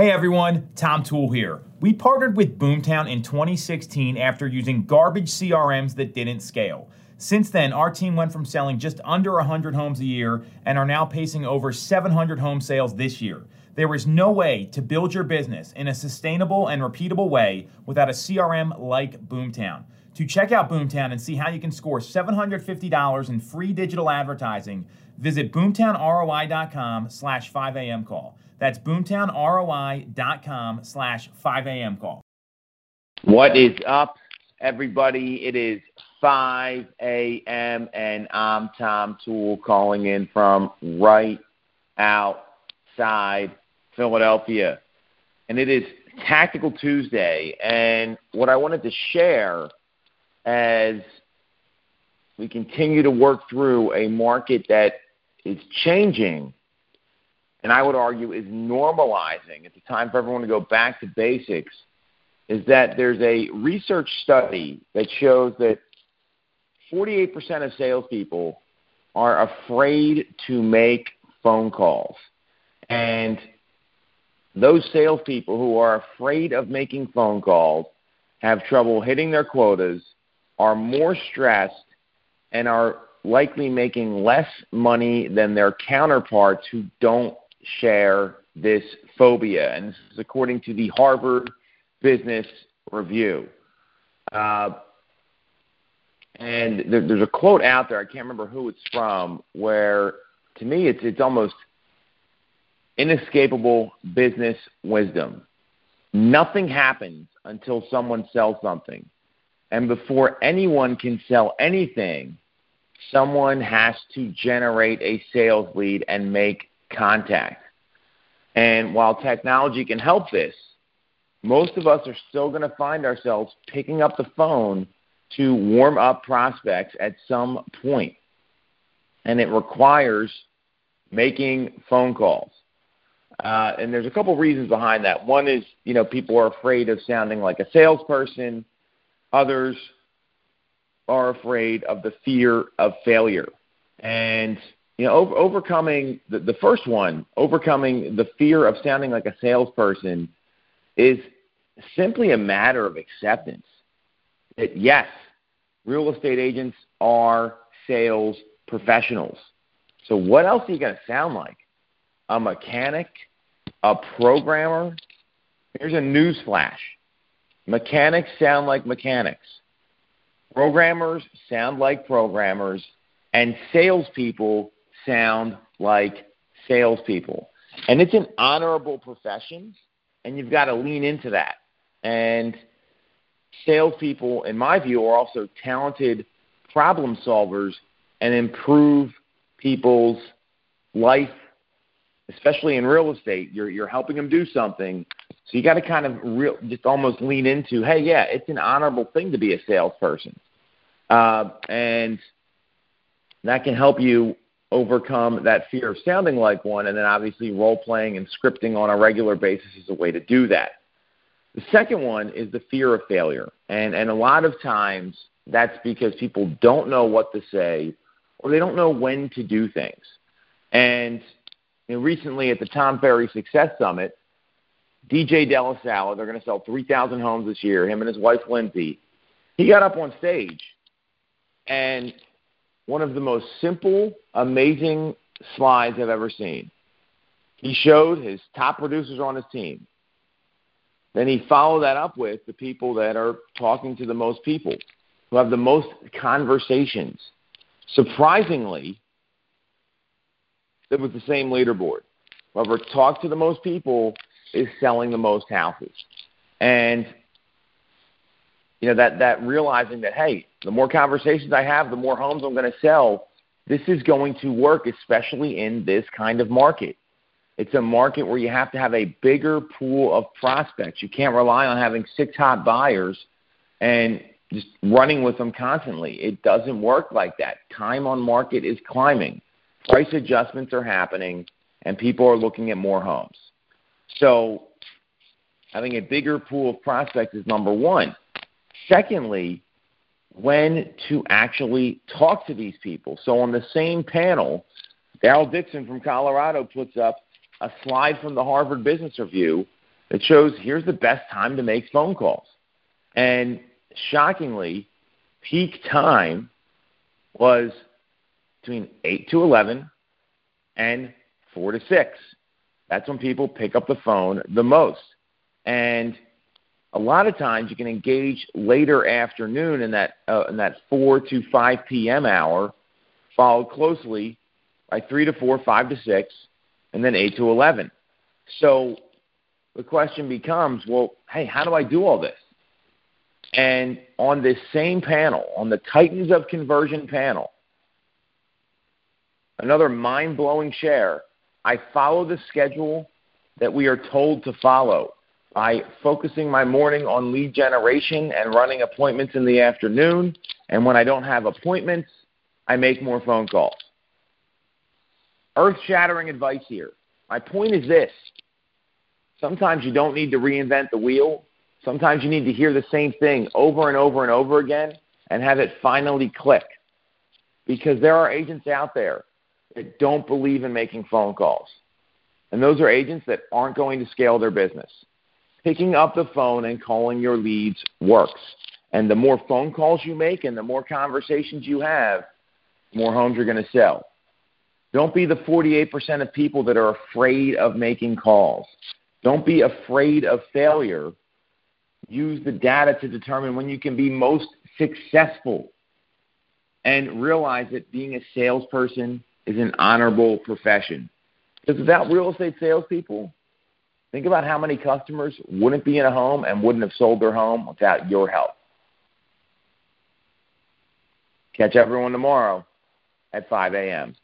Hey everyone, Tom Tool here. We partnered with Boomtown in 2016 after using garbage CRMs that didn't scale. Since then, our team went from selling just under 100 homes a year and are now pacing over 700 home sales this year. There is no way to build your business in a sustainable and repeatable way without a CRM like Boomtown. To check out Boomtown and see how you can score $750 in free digital advertising, visit boomtownroi.com/5am call. That's boomtownroi.com/5am call. What is up, everybody? It is 5 a.m. and I'm Tom Tool calling in from right outside Philadelphia. And it is Tactical Tuesday. And what I wanted to share as we continue to work through a market that is changing, and I would argue is normalizing, it's a time for everyone to go back to basics, is that there's a research study that shows that 48% of salespeople are afraid to make phone calls. And those salespeople who are afraid of making phone calls have trouble hitting their quotas, are more stressed, and are likely making less money than their counterparts who don't share this phobia. And this is according to the Harvard Business Review. And there's a quote out there, I can't remember who it's from, where to me it's almost inescapable business wisdom. Nothing happens until someone sells something. And before anyone can sell anything, someone has to generate a sales lead and make contact. And while technology can help this, most of us are still going to find ourselves picking up the phone to warm up prospects at some point. And it requires making phone calls. And there's a couple reasons behind that. One is, people are afraid of sounding like a salesperson. Others are afraid of the fear of failure. And, overcoming the first one, overcoming the fear of sounding like a salesperson is simply a matter of acceptance. That yes, real estate agents are sales professionals. So what else are you going to sound like? A mechanic? A programmer? Here's a newsflash. Mechanics sound like mechanics. Programmers sound like programmers. And salespeople sound like salespeople. And it's an honorable profession, and you've got to lean into that. And salespeople, in my view, are also talented problem solvers and improve people's life, especially in real estate. You're helping them do something. So you got to kind of just almost lean into, hey, yeah, it's an honorable thing to be a salesperson. And that can help you overcome that fear of sounding like one, and then obviously role-playing and scripting on a regular basis is a way to do that. The second one is the fear of failure. And a lot of times that's because people don't know what to say or they don't know when to do things. And recently at the Tom Ferry Success Summit, DJ Della Sala, they're going to sell 3,000 homes this year, him and his wife, Lindsay. He got up on stage, and one of the most simple, amazing slides I've ever seen. He showed his top producers on his team. Then he followed that up with the people that are talking to the most people, who have the most conversations. Surprisingly, it was the same leaderboard. Whoever talked to the most people is selling the most houses. And, that realizing that, hey, the more conversations I have, the more homes I'm going to sell, this is going to work, especially in this kind of market. It's a market where you have to have a bigger pool of prospects. You can't rely on having 6 hot buyers and just running with them constantly. It doesn't work like that. Time on market is climbing. Price adjustments are happening, and people are looking at more homes. So having a bigger pool of prospects is number one. Secondly, when to actually talk to these people. So on the same panel, Daryl Dixon from Colorado puts up a slide from the Harvard Business Review that shows here's the best time to make phone calls. And shockingly, peak time was between 8 to 11 and 4 to 6. That's when people pick up the phone the most. And a lot of times you can engage later afternoon in that 4 to 5 p.m. hour, followed closely by 3 to 4, 5 to 6, and then 8 to 11. So the question becomes, well, hey, how do I do all this? And on this same panel, on the Titans of Conversion panel, another mind-blowing share, I follow the schedule that we are told to follow by focusing my morning on lead generation and running appointments in the afternoon. And when I don't have appointments, I make more phone calls. Earth-shattering advice here. My point is this. Sometimes you don't need to reinvent the wheel. Sometimes you need to hear the same thing over and over and over again and have it finally click, because there are agents out there that don't believe in making phone calls, and those are agents that aren't going to scale their business. Picking up the phone and calling your leads works, and the more phone calls you make and the more conversations you have, the more homes you're going to sell. Don't be the 48% of people that are afraid of making calls. Don't be afraid of failure. Use the data to determine when you can be most successful, and realize that being a salesperson is an honorable profession. Because without real estate salespeople, think about how many customers wouldn't be in a home and wouldn't have sold their home without your help. Catch everyone tomorrow at 5 a.m.